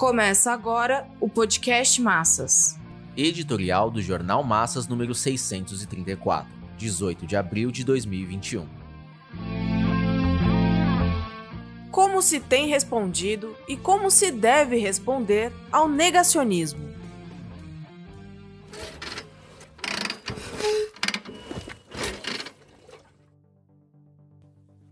Começa agora o podcast Massas. Editorial do Jornal Massas número 634, 18 de abril de 2021. Como se tem respondido e como se deve responder ao negacionismo?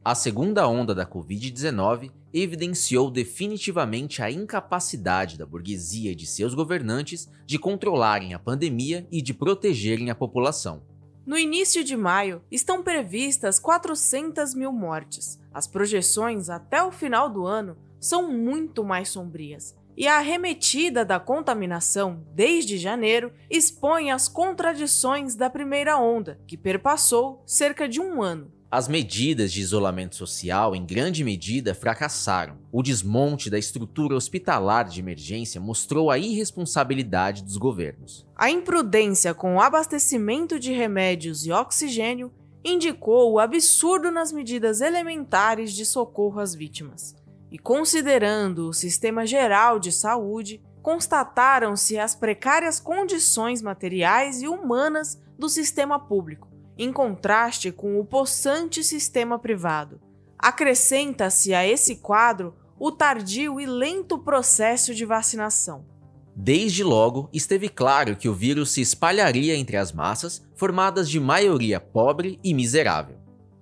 A segunda onda da Covid-19 evidenciou definitivamente a incapacidade da burguesia e de seus governantes de controlarem a pandemia e de protegerem a população. No início de maio, estão previstas 400 mil mortes. As projeções até o final do ano são muito mais sombrias. E a arremetida da contaminação desde janeiro expõe as contradições da primeira onda, que perpassou cerca de um ano. As medidas de isolamento social, em grande medida, fracassaram. O desmonte da estrutura hospitalar de emergência mostrou a irresponsabilidade dos governos. A imprudência com o abastecimento de remédios e oxigênio indicou o absurdo nas medidas elementares de socorro às vítimas. E considerando o sistema geral de saúde, constataram-se as precárias condições materiais e humanas do sistema público, em contraste com o possante sistema privado. Acrescenta-se a esse quadro o tardio e lento processo de vacinação. Desde logo, esteve claro que o vírus se espalharia entre as massas, formadas de maioria pobre e miserável.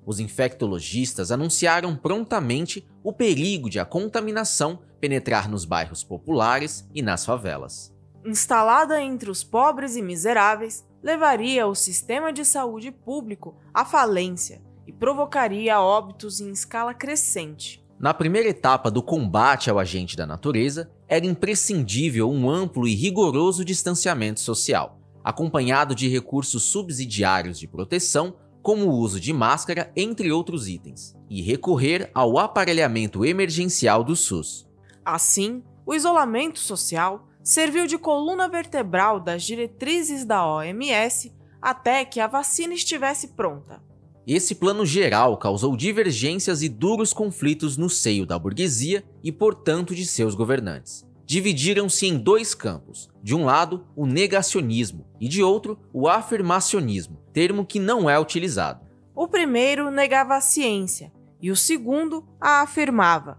Os infectologistas anunciaram prontamente o perigo de a contaminação penetrar nos bairros populares e nas favelas. Instalada entre os pobres e miseráveis, levaria o sistema de saúde público à falência e provocaria óbitos em escala crescente. Na primeira etapa do combate ao agente da natureza, era imprescindível um amplo e rigoroso distanciamento social, acompanhado de recursos subsidiários de proteção, como o uso de máscara, entre outros itens, e recorrer ao aparelhamento emergencial do SUS. Assim, o isolamento social serviu de coluna vertebral das diretrizes da OMS até que a vacina estivesse pronta. Esse plano geral causou divergências e duros conflitos no seio da burguesia e, portanto, de seus governantes. Dividiram-se em dois campos: de um lado, o negacionismo, e de outro, o afirmacionismo, termo que não é utilizado. O primeiro negava a ciência e o segundo a afirmava.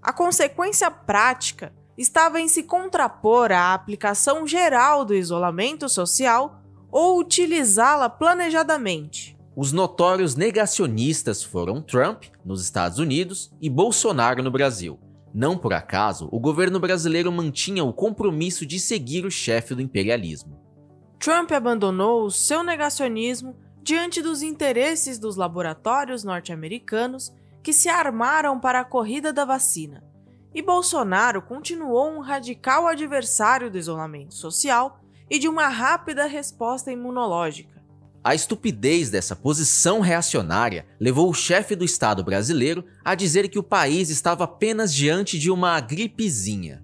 A consequência prática estava em se contrapor à aplicação geral do isolamento social ou utilizá-la planejadamente. Os notórios negacionistas foram Trump, nos Estados Unidos, e Bolsonaro no Brasil. Não por acaso, o governo brasileiro mantinha o compromisso de seguir o chefe do imperialismo. Trump abandonou o seu negacionismo diante dos interesses dos laboratórios norte-americanos que se armaram para a corrida da vacina. E Bolsonaro continuou um radical adversário do isolamento social e de uma rápida resposta imunológica. A estupidez dessa posição reacionária levou o chefe do Estado brasileiro a dizer que o país estava apenas diante de uma gripezinha.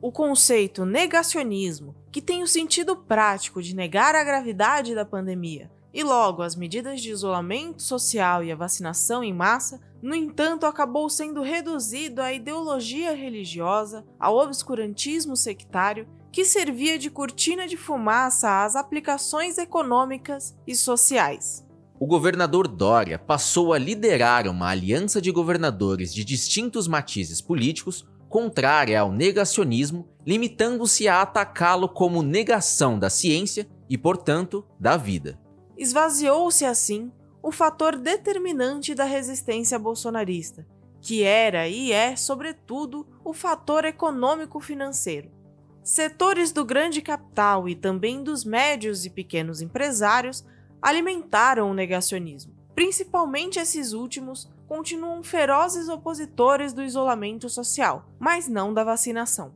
O conceito negacionismo, que tem o sentido prático de negar a gravidade da pandemia e logo as medidas de isolamento social e a vacinação em massa, no entanto, acabou sendo reduzido à ideologia religiosa, ao obscurantismo sectário, que servia de cortina de fumaça às aplicações econômicas e sociais. O governador Dória passou a liderar uma aliança de governadores de distintos matizes políticos, contrária ao negacionismo, limitando-se a atacá-lo como negação da ciência e, portanto, da vida. Esvaziou-se assim o fator determinante da resistência bolsonarista, que era e é, sobretudo, o fator econômico-financeiro. Setores do grande capital e também dos médios e pequenos empresários alimentaram o negacionismo. Principalmente esses últimos continuam ferozes opositores do isolamento social, mas não da vacinação.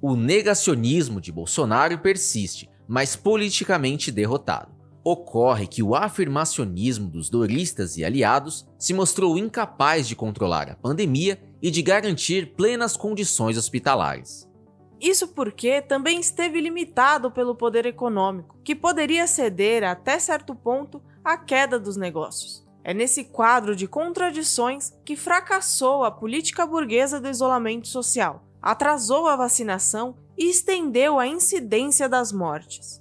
O negacionismo de Bolsonaro persiste, mas politicamente derrotado. Ocorre que o afirmacionismo dos doristas e aliados se mostrou incapaz de controlar a pandemia e de garantir plenas condições hospitalares. Isso porque também esteve limitado pelo poder econômico, que poderia ceder até certo ponto à queda dos negócios. É nesse quadro de contradições que fracassou a política burguesa do isolamento social, atrasou a vacinação e estendeu a incidência das mortes.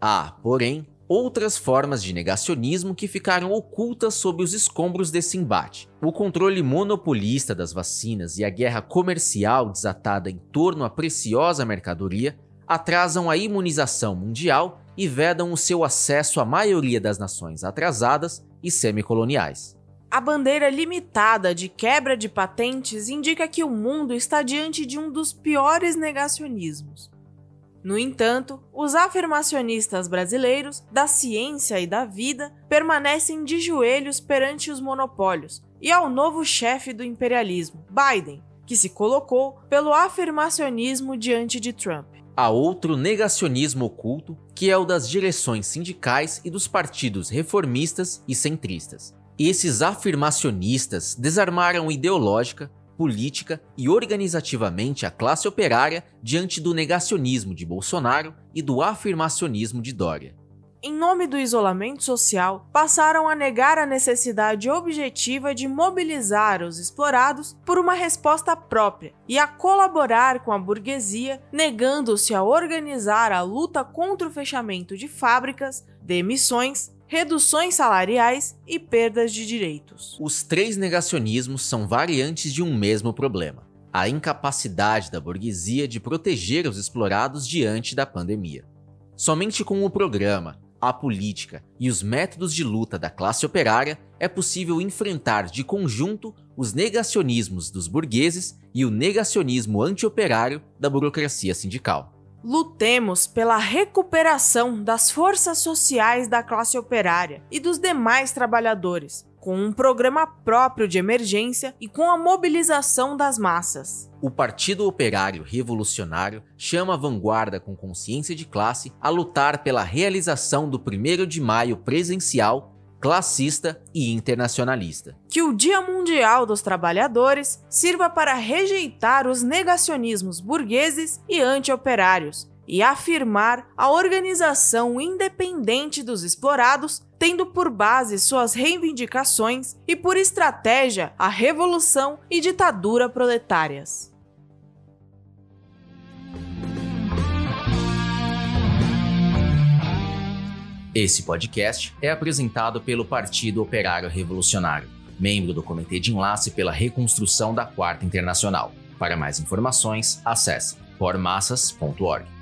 Há, porém, outras formas de negacionismo que ficaram ocultas sob os escombros desse embate. O controle monopolista das vacinas e a guerra comercial desatada em torno à preciosa mercadoria atrasam a imunização mundial e vedam o seu acesso à maioria das nações atrasadas e semicoloniais. A bandeira limitada de quebra de patentes indica que o mundo está diante de um dos piores negacionismos. No entanto, os afirmacionistas brasileiros da ciência e da vida permanecem de joelhos perante os monopólios e ao novo chefe do imperialismo, Biden, que se colocou pelo afirmacionismo diante de Trump. Há outro negacionismo oculto, que é o das direções sindicais e dos partidos reformistas e centristas. Esses afirmacionistas desarmaram ideológica, política e organizativamente a classe operária diante do negacionismo de Bolsonaro e do afirmacionismo de Dória. Em nome do isolamento social, passaram a negar a necessidade objetiva de mobilizar os explorados por uma resposta própria e a colaborar com a burguesia, negando-se a organizar a luta contra o fechamento de fábricas, demissões, reduções salariais e perdas de direitos. Os três negacionismos são variantes de um mesmo problema: a incapacidade da burguesia de proteger os explorados diante da pandemia. Somente com o programa, a política e os métodos de luta da classe operária é possível enfrentar de conjunto os negacionismos dos burgueses e o negacionismo antioperário da burocracia sindical. Lutemos pela recuperação das forças sociais da classe operária e dos demais trabalhadores, com um programa próprio de emergência e com a mobilização das massas. O Partido Operário Revolucionário chama a vanguarda com consciência de classe a lutar pela realização do 1º de maio presencial, classista e internacionalista. Que o Dia Mundial dos Trabalhadores sirva para rejeitar os negacionismos burgueses e antioperários e afirmar a organização independente dos explorados, tendo por base suas reivindicações e por estratégia a revolução e ditadura proletárias. Esse podcast é apresentado pelo Partido Operário Revolucionário, membro do Comitê de Enlace pela Reconstrução da Quarta Internacional. Para mais informações, acesse pormassas.org.